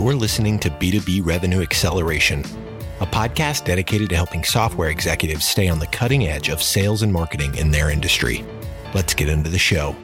You're listening to B2B Revenue Acceleration, a podcast dedicated to helping software executives stay on the cutting edge of sales and marketing in their industry. Let's get into the show.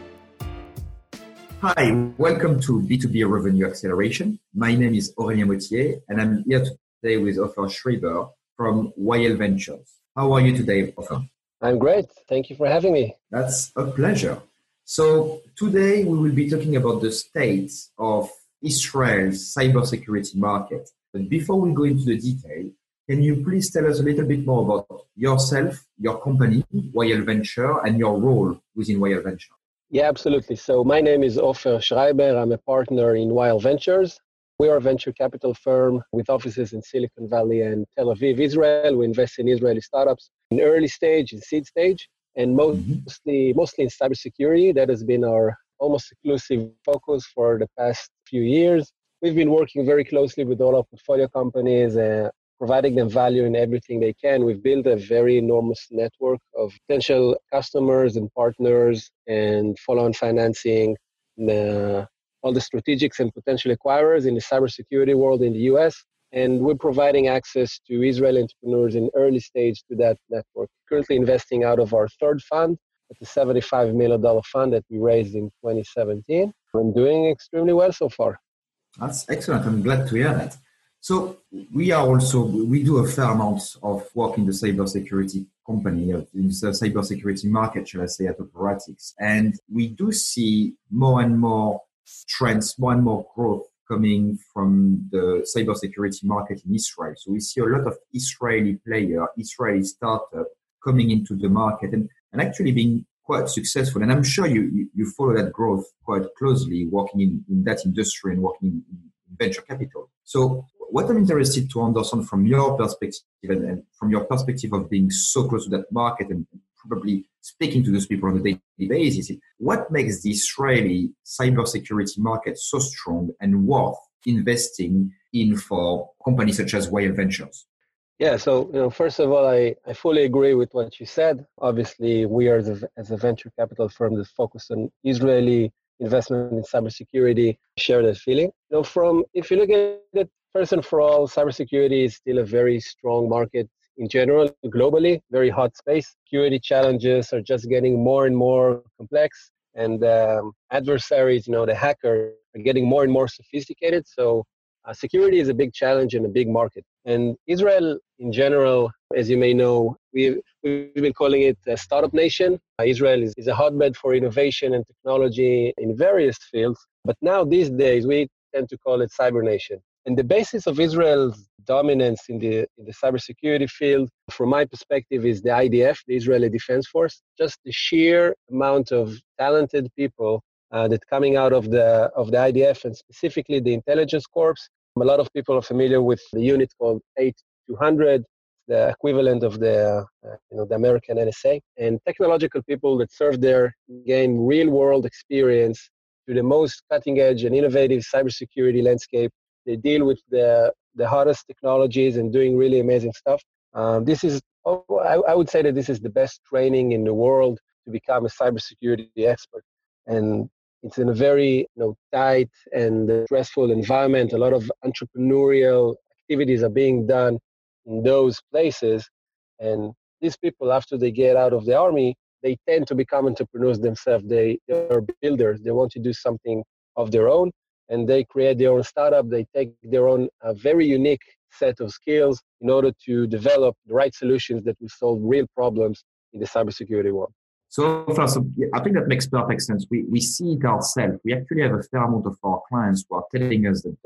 Hi, welcome to B2B Revenue Acceleration. My name is Aurélien Mottier, and I'm here today with Ofer Schreiber from YL Ventures. How are you today, Ofer? I'm great. Thank you for having me. That's a pleasure. So today we will be talking about the state of Israel's cybersecurity market. But before we go into the detail, can you please tell us a little bit more about yourself, your company, YL Venture, and your role within YL Venture? Yeah, absolutely. So my name is Ofer Schreiber. I'm a partner in YL Ventures. We are a venture capital firm with offices in Silicon Valley and Tel Aviv, Israel. We invest in Israeli startups in early stage, in seed stage, and mostly in cybersecurity. That has been our almost exclusive focus for the past few years. We've been working very closely with all our portfolio companies, providing them value in everything they can. We've built a very enormous network of potential customers and partners and follow-on financing, and, all the strategics and potential acquirers in the cybersecurity world in the US. And we're providing access to Israeli entrepreneurs in early stage to that network. Currently investing out of our third fund. It's a $75 million fund that we raised in 2017. We're doing extremely well so far. That's excellent. I'm glad to hear that. So we do a fair amount of work in the cybersecurity company, in the cybersecurity market, shall I say, at Operatics. And we do see more and more strengths, more and more growth coming from the cybersecurity market in Israel. So we see a lot of Israeli player, Israeli startup coming into the market and actually being quite successful. And I'm sure you follow that growth quite closely, working in that industry and working in venture capital. So what I'm interested to understand from your perspective and from your perspective of being so close to that market and probably speaking to those people on a daily basis, what makes the Israeli cybersecurity market so strong and worth investing in for companies such as YL Ventures? Yeah, so first of all, I fully agree with what you said. Obviously, we are as a venture capital firm that's focused on Israeli investment in cybersecurity. Share that feeling. If you look at it, first and for all, cybersecurity is still a very strong market in general, globally, very hot space. Security challenges are just getting more and more complex, and adversaries, the hackers, are getting more and more sophisticated. So security is a big challenge and a big market. And Israel, in general, as you may know, we've been calling it a startup nation. Israel is a hotbed for innovation and technology in various fields. But now, these days, we tend to call it cyber nation. And the basis of Israel's dominance in the cybersecurity field, from my perspective, is the IDF, the Israeli Defense Force. Just the sheer amount of talented people that coming out of the IDF and specifically the intelligence corps. A lot of people are familiar with the unit called 8200, the equivalent of the American NSA, and technological people that serve there gain real-world experience to the most cutting-edge and innovative cybersecurity landscape. They deal with the hottest technologies and doing really amazing stuff. I would say that this is the best training in the world to become a cybersecurity expert. And it's in a very tight and stressful environment. A lot of entrepreneurial activities are being done in those places. And these people, after they get out of the army, they tend to become entrepreneurs themselves. They are builders. They want to do something of their own. And they create their own startup. They take their own very unique set of skills in order to develop the right solutions that will solve real problems in the cybersecurity world. So first, I think that makes perfect sense. We see it ourselves. We actually have a fair amount of our clients who are telling us that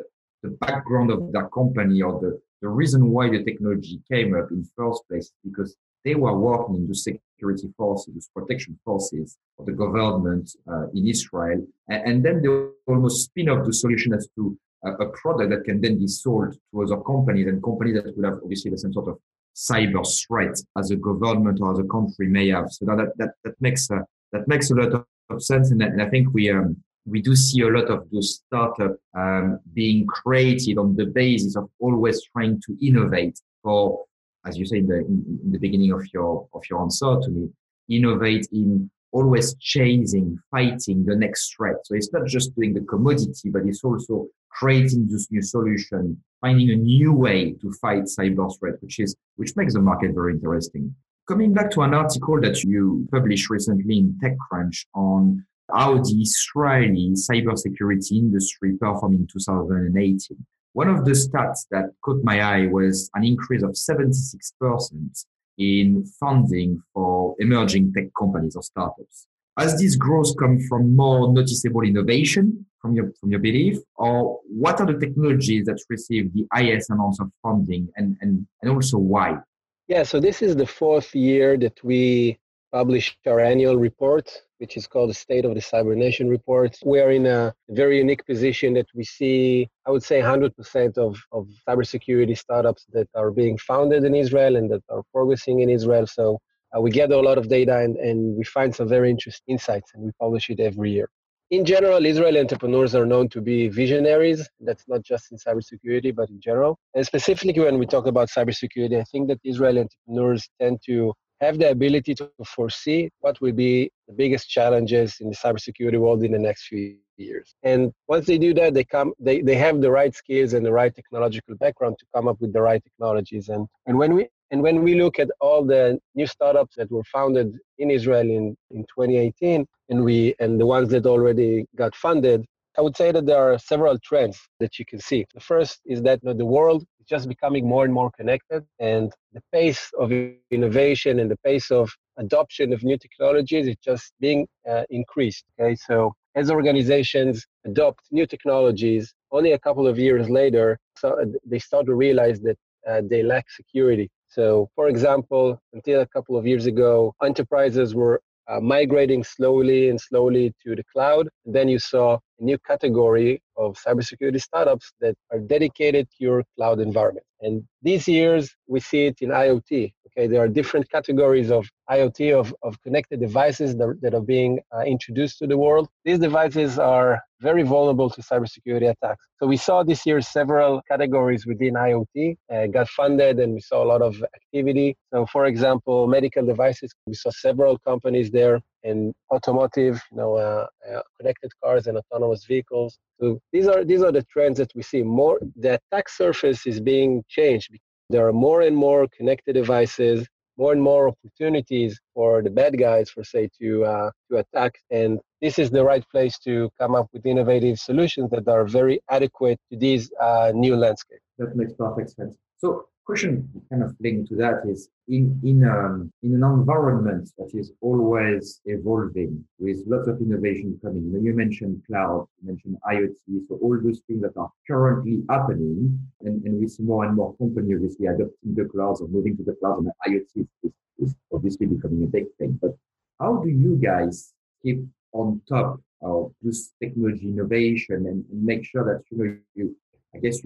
the background of their company or the reason why the technology came up in first place because they were working in the security forces, the protection forces of the government in Israel. And then they almost spin off the solution as to a product that can then be sold to other companies and companies that would have obviously the same sort of cyber threat as a government or as a country may have. So that makes a lot of sense, and I think we do see a lot of those startups being created on the basis of always trying to innovate for, as you say in the beginning of your answer to me, innovate in always chasing, fighting the next threat. So it's not just doing the commodity, but it's also creating this new solution, finding a new way to fight cyber threat, which makes the market very interesting. Coming back to an article that you published recently in TechCrunch on how the Israeli cybersecurity industry performed in 2018. One of the stats that caught my eye was an increase of 76% in funding for emerging tech companies or startups. Has this growth come from more noticeable innovation from your belief, or what are the technologies that receive the highest amounts of funding and also why? Yeah, so this is the fourth year that we publish our annual report, which is called the State of the Cyber Nation Report. We are in a very unique position that we see, I would say 100% of cybersecurity startups that are being founded in Israel and that are progressing in Israel. So we gather a lot of data and we find some very interesting insights and we publish it every year. In general, Israeli entrepreneurs are known to be visionaries. That's not just in cybersecurity, but in general. And specifically when we talk about cybersecurity, I think that Israeli entrepreneurs tend to have the ability to foresee what will be the biggest challenges in the cybersecurity world in the next few years. And once they do that, they have the right skills and the right technological background to come up with the right technologies. And when we look at all the new startups that were founded in Israel in 2018 and the ones that already got funded, I would say that there are several trends that you can see. The first is that the world is just becoming more and more connected, and the pace of innovation and the pace of adoption of new technologies is just being increased. Okay, so as organizations adopt new technologies, only a couple of years later, so they start to realize that they lack security. So, for example, until a couple of years ago, enterprises were migrating slowly to the cloud. And then you saw a new category of cybersecurity startups that are dedicated to your cloud environment. And these years, we see it in IoT. Okay, there are different categories of IoT, of connected devices that are being introduced to the world. These devices are very vulnerable to cybersecurity attacks. So we saw this year several categories within IoT got funded, and we saw a lot of activity. So, for example, medical devices, we saw several companies there, and automotive, connected cars and autonomous vehicles. So these are the trends that we see. More, the attack surface is being changed. There are more and more connected devices, more and more opportunities for the bad guys, to attack. And this is the right place to come up with innovative solutions that are very adequate to these new landscapes. That makes perfect sense. So, question kind of linked to that is in an environment that is always evolving with lots of innovation coming. When you mentioned cloud, you mentioned IoT, so all those things that are currently happening, and we see more and more companies obviously adopting the clouds or moving to the cloud, and IoT is obviously becoming a big thing. But how do you guys keep on top of this technology innovation and make sure that you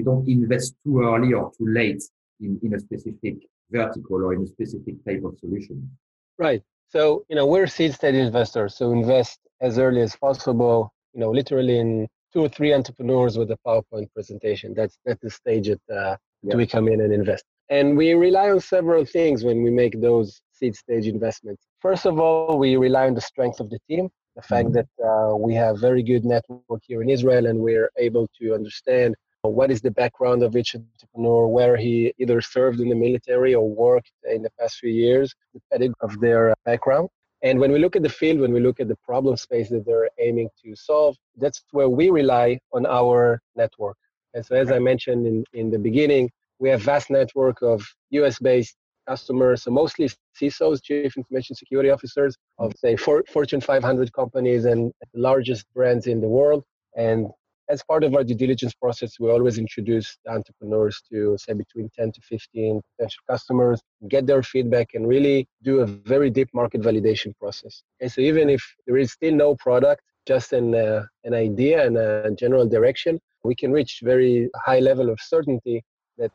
don't invest too early or too late in a specific vertical or in a specific type of solution? Right. So, we're seed stage investors, so invest as early as possible, literally in 2 or 3 entrepreneurs with a PowerPoint presentation. That's the stage that we come in and invest. And we rely on several things when we make those seed stage investments. First of all, we rely on the strength of the team, the fact that we have very good network here in Israel, and we're able to understand what is the background of each entrepreneur, where he either served in the military or worked in the past few years, the pedigree of their background. And when we look at the field, when we look at the problem space that they're aiming to solve, that's where we rely on our network. And so as I mentioned in the beginning, we have a vast network of US-based customers, so mostly CISOs, Chief Information Security Officers, of say Fortune 500 companies and the largest brands in the world. And as part of our due diligence process, we always introduce the entrepreneurs to, say, between 10 to 15 potential customers, get their feedback, and really do a very deep market validation process. And so even if there is still no product, just an idea and a general direction, we can reach very high level of certainty that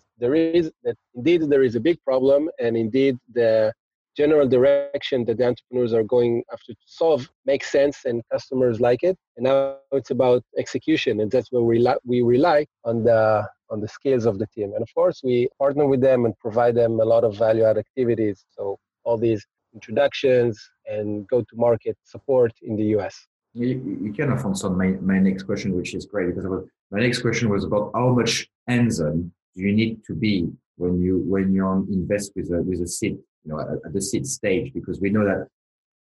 indeed there is a big problem, and indeed the general direction that the entrepreneurs are going after to solve makes sense and customers like it. And now it's about execution, and that's where we rely on the skills of the team. And of course, we partner with them and provide them a lot of value-add activities. So all these introductions and go-to-market support in the US. You kind of answered my next question, which is great, because my next question was about how much hands-on do you need to be when you invest with a seed, at the seed stage, because we know that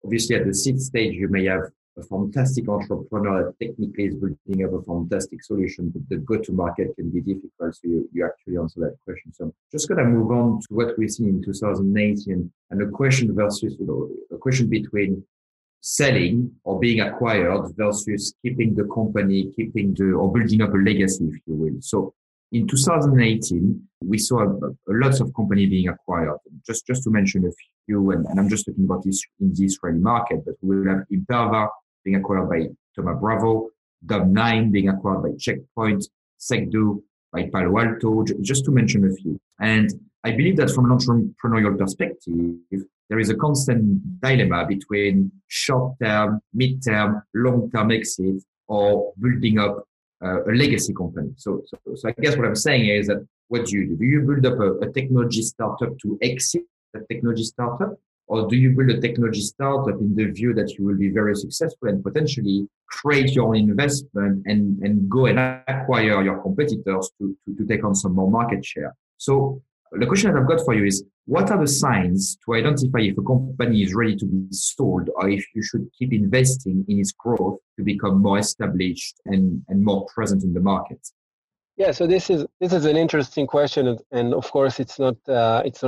obviously at the seed stage you may have a fantastic entrepreneur that technically is building up a fantastic solution, but the go-to-market can be difficult. So you actually answer that question. So I'm just going to move on to what we've seen in 2018 and a question versus, a question between selling or being acquired versus keeping the company, or building up a legacy, if you will. So in 2018, we saw lots of companies being acquired. Just to mention a few, and I'm just talking about this in the Israeli market, but we will have Imperva being acquired by Thomas Bravo, Dub9 being acquired by Checkpoint, Secdo by Palo Alto, just to mention a few. And I believe that from an entrepreneurial perspective, there is a constant dilemma between short-term, mid-term, long-term exit, or building up a legacy company. So I guess what I'm saying is that what do you do? Do you build up a technology startup to exit the technology startup? Or do you build a technology startup in the view that you will be very successful and potentially create your own investment and go and acquire your competitors to take on some more market share? So the question that I've got for you is, what are the signs to identify if a company is ready to be sold or if you should keep investing in its growth to become more established and more present in the market? Yeah, so this is an interesting question. And of course, it's not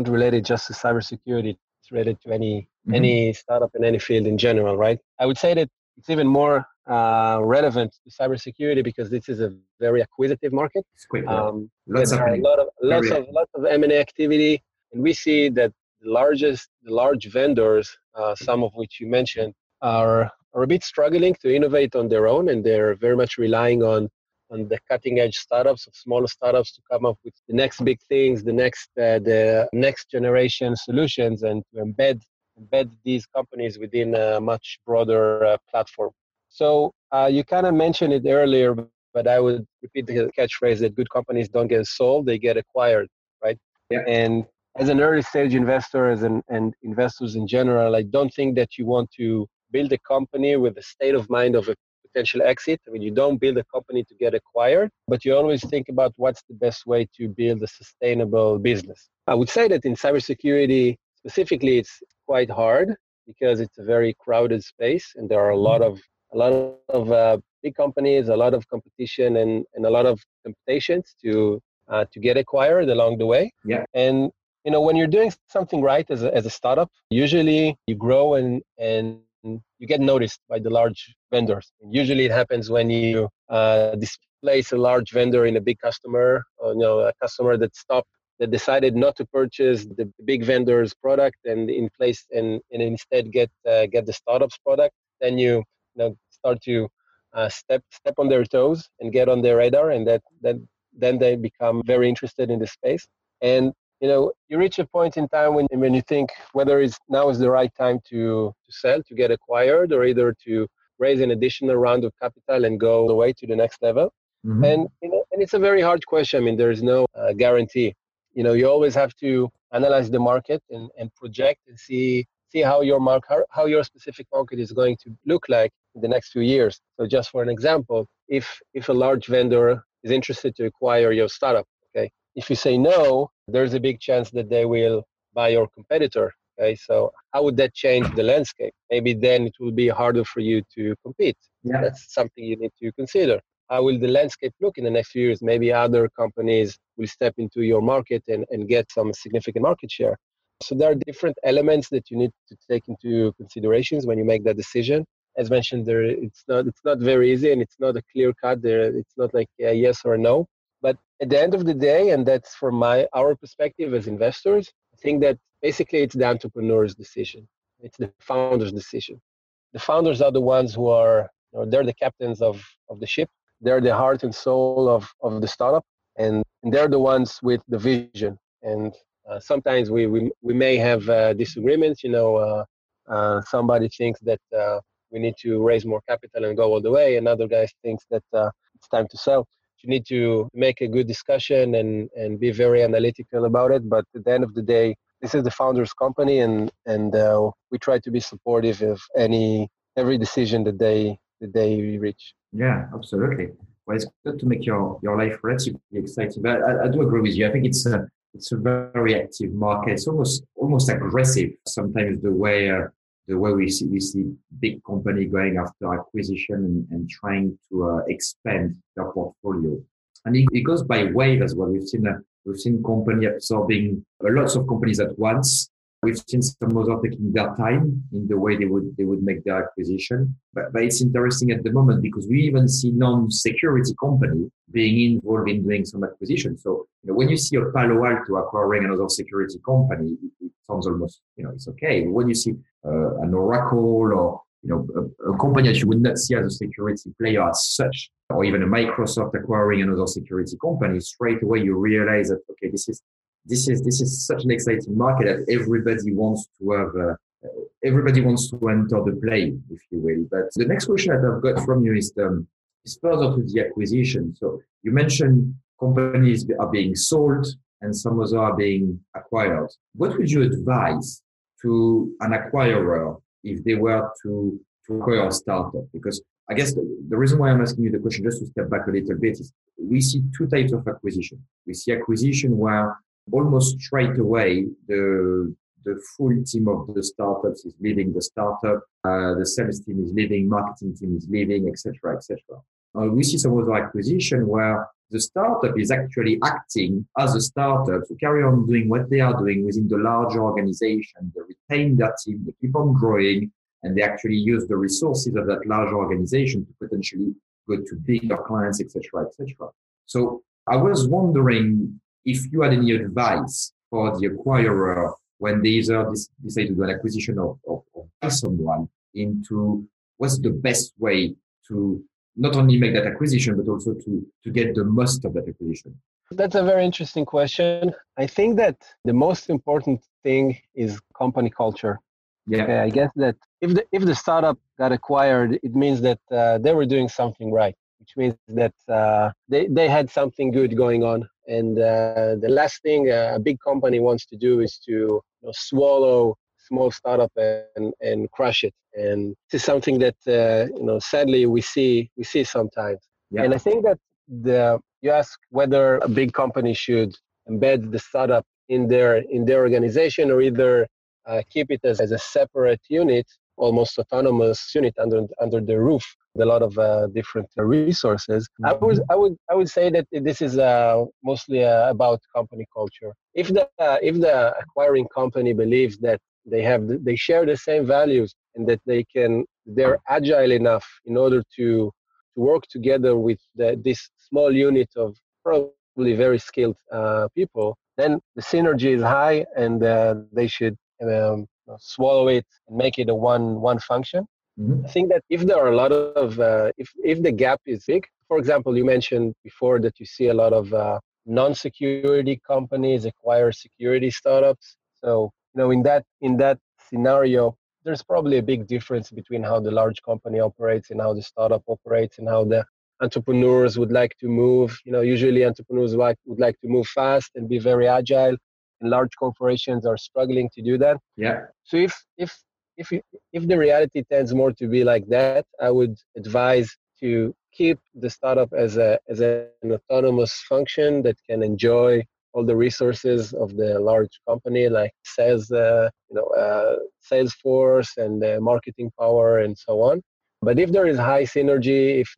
related just to cybersecurity. It's related to any startup in any field in general, right? I would say that it's even more relevant to cybersecurity because this is a very acquisitive market. It's quick, lots of M&A activity, and we see that the large vendors, some of which you mentioned, are a bit struggling to innovate on their own, and they're very much relying on the cutting edge startups, of smaller startups, to come up with the next big things, the next generation solutions, and to embed these companies within a much broader platform. So you kind of mentioned it earlier, but I would repeat the catchphrase that good companies don't get sold, they get acquired, right? Yeah. And as an early stage investor and investors in general, I don't think that you want to build a company with the state of mind of a potential exit. I mean, you don't build a company to get acquired, but you always think about what's the best way to build a sustainable business. I would say that in cybersecurity specifically, it's quite hard because it's a very crowded space and there are a lot of big companies, a lot of competition, and a lot of temptations to get acquired along the way. Yeah. And when you're doing something right as a startup, usually you grow and you get noticed by the large vendors. And usually it happens when you displace a large vendor in a big customer, a customer that decided not to purchase the big vendor's product and instead get the startup's product. Then you start to step on their toes and get on their radar, and then they become very interested in the space. And you reach a point in time when you think whether it's now is the right time to sell, to get acquired, or either to raise an additional round of capital and go away to the next level. Mm-hmm. And and it's a very hard question. I mean, there is no guarantee. You always have to analyze the market and project and see how your specific market is going to look like in the next few years. So just for an example, if a large vendor is interested to acquire your startup, okay, if you say no, there's a big chance that they will buy your competitor. Okay, so how would that change the landscape? Maybe then it will be harder for you to compete. Yeah. That's something you need to consider. How will the landscape look in the next few years? Maybe other companies will step into your market and get some significant market share. So there are different elements that you need to take into considerations when you make that decision. As mentioned, it's not very easy, and it's not a clear cut. It's not like a yes or a no. But at the end of the day, and that's from our perspective as investors, I think that basically it's the entrepreneur's decision. It's the founder's decision. The founders are the ones who are, they're the captains of the ship. They're the heart and soul of the startup, and they're the ones with the vision. And sometimes we may have disagreements. Somebody thinks that we need to raise more capital and go all the way. Another guy thinks that it's time to sell. You need to make a good discussion and be very analytical about it. But at the end of the day, This is the founder's company, and we try to be supportive of every decision that they reach. Yeah, absolutely. Well, it's good to make your life relatively exciting. But I do agree with you. I think it's a very active market. It's almost aggressive sometimes the way we see big company going after acquisition and trying to expand their portfolio. And it goes by wave as well. We've seen company absorbing lots of companies at once. We've seen some others taking their time in the way they would make their acquisition. But it's interesting at the moment because we even see non-security company being involved in doing some acquisition. So when you see a Palo Alto acquiring another security company, it sounds almost it's okay. But when you see an Oracle or a company that you would not see as a security player as such, or even a Microsoft acquiring another security company, straight away you realize that, okay, this is such an exciting market that everybody wants to enter the play, if you will. But the next question that I've got from you is further to the acquisition. So you mentioned companies are being sold and some others are being acquired. What would you advise to an acquirer if they were to acquire a startup? Because I guess the reason why I'm asking you the question, just to step back a little bit, is we see two types of acquisition. We see acquisition where almost straight away the full team of the startups is leaving the startup, the sales team is leaving, marketing team is leaving, etc., etc. We see some other acquisition where the startup is actually acting as a startup to carry on doing what they are doing within the larger organization. They retain their team, they keep on growing, and they actually use the resources of that larger organization to potentially go to bigger clients, etc., etc. So I was wondering if you had any advice for the acquirer when they either decide to do an acquisition or buy someone, into what's the best way to not only make that acquisition, but also to get the most of that acquisition? That's a very interesting question. I think that the most important thing is company culture. Yeah. Okay, I guess that if the startup got acquired, it means that they were doing something right, which means that they had something good going on. And the last thing a big company wants to do is to swallow small startup and crush it. And this is something that sadly we see sometimes. Yeah. And I think that you ask whether a big company should embed the startup in their organization or either keep it as a separate unit, almost autonomous unit under the roof with a lot of different resources. Mm-hmm. I would say that this is mostly about company culture. If the acquiring company believes that they share the same values and that they're agile enough in order to work together with this small unit of probably very skilled people, then the synergy is high and they should swallow it and make it a one function. Mm-hmm. I think that if there are a lot of if the gap is big, for example, you mentioned before that you see a lot of non-security companies acquire security startups. So in that scenario, there's probably a big difference between how the large company operates and how the startup operates and how the entrepreneurs would like to move. Usually entrepreneurs would like to move fast and be very agile, and large corporations are struggling to do that. Yeah. So if the reality tends more to be like that, I would advise to keep the startup as an autonomous function that can enjoy all the resources of the large company, like sales, sales force and marketing power and so on. But if there is high synergy, if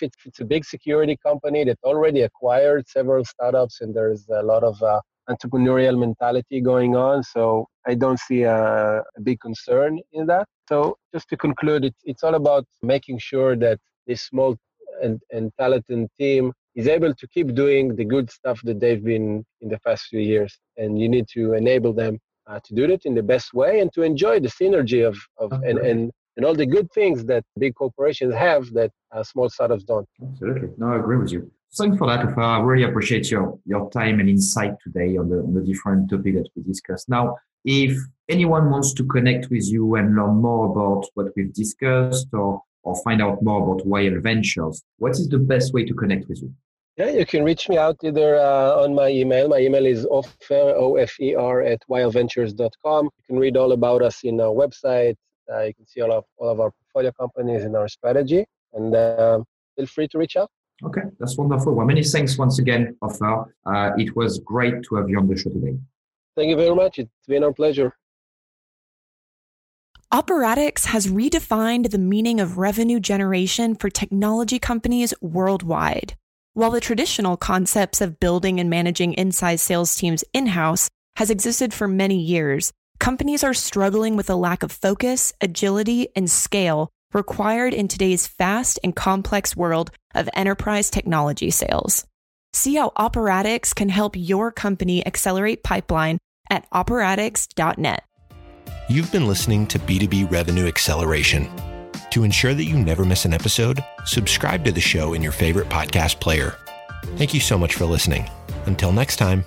it's a big security company that already acquired several startups and there is a lot of entrepreneurial mentality going on, so I don't see a big concern in that. So just to conclude, it's all about making sure that this small and talented team is able to keep doing the good stuff that they've been in the past few years, and you need to enable them to do that in the best way and to enjoy the synergy of okay. and all the good things that big corporations have that small startups don't. Absolutely. No, I agree with you. Thanks for that, Ofer. I really appreciate your time and insight today on the different topic that we discussed. Now, if anyone wants to connect with you and learn more about what we've discussed or find out more about YL Ventures, what is the best way to connect with you? Yeah, you can reach me out either on my email. My email is ofer@ylventures.com. You can read all about us in our website. You can see all of our portfolio companies and our strategy. And feel free to reach out. Okay, that's wonderful. Well, many thanks once again, Ofer. It was great to have you on the show today. Thank you very much. It's been our pleasure. Operatics has redefined the meaning of revenue generation for technology companies worldwide. While the traditional concepts of building and managing inside sales teams in-house has existed for many years, companies are struggling with a lack of focus, agility, and scale required in today's fast and complex world of enterprise technology sales. See how Operatics can help your company accelerate pipeline at operatics.net. You've been listening to B2B Revenue Acceleration. To ensure that you never miss an episode, subscribe to the show in your favorite podcast player. Thank you so much for listening. Until next time.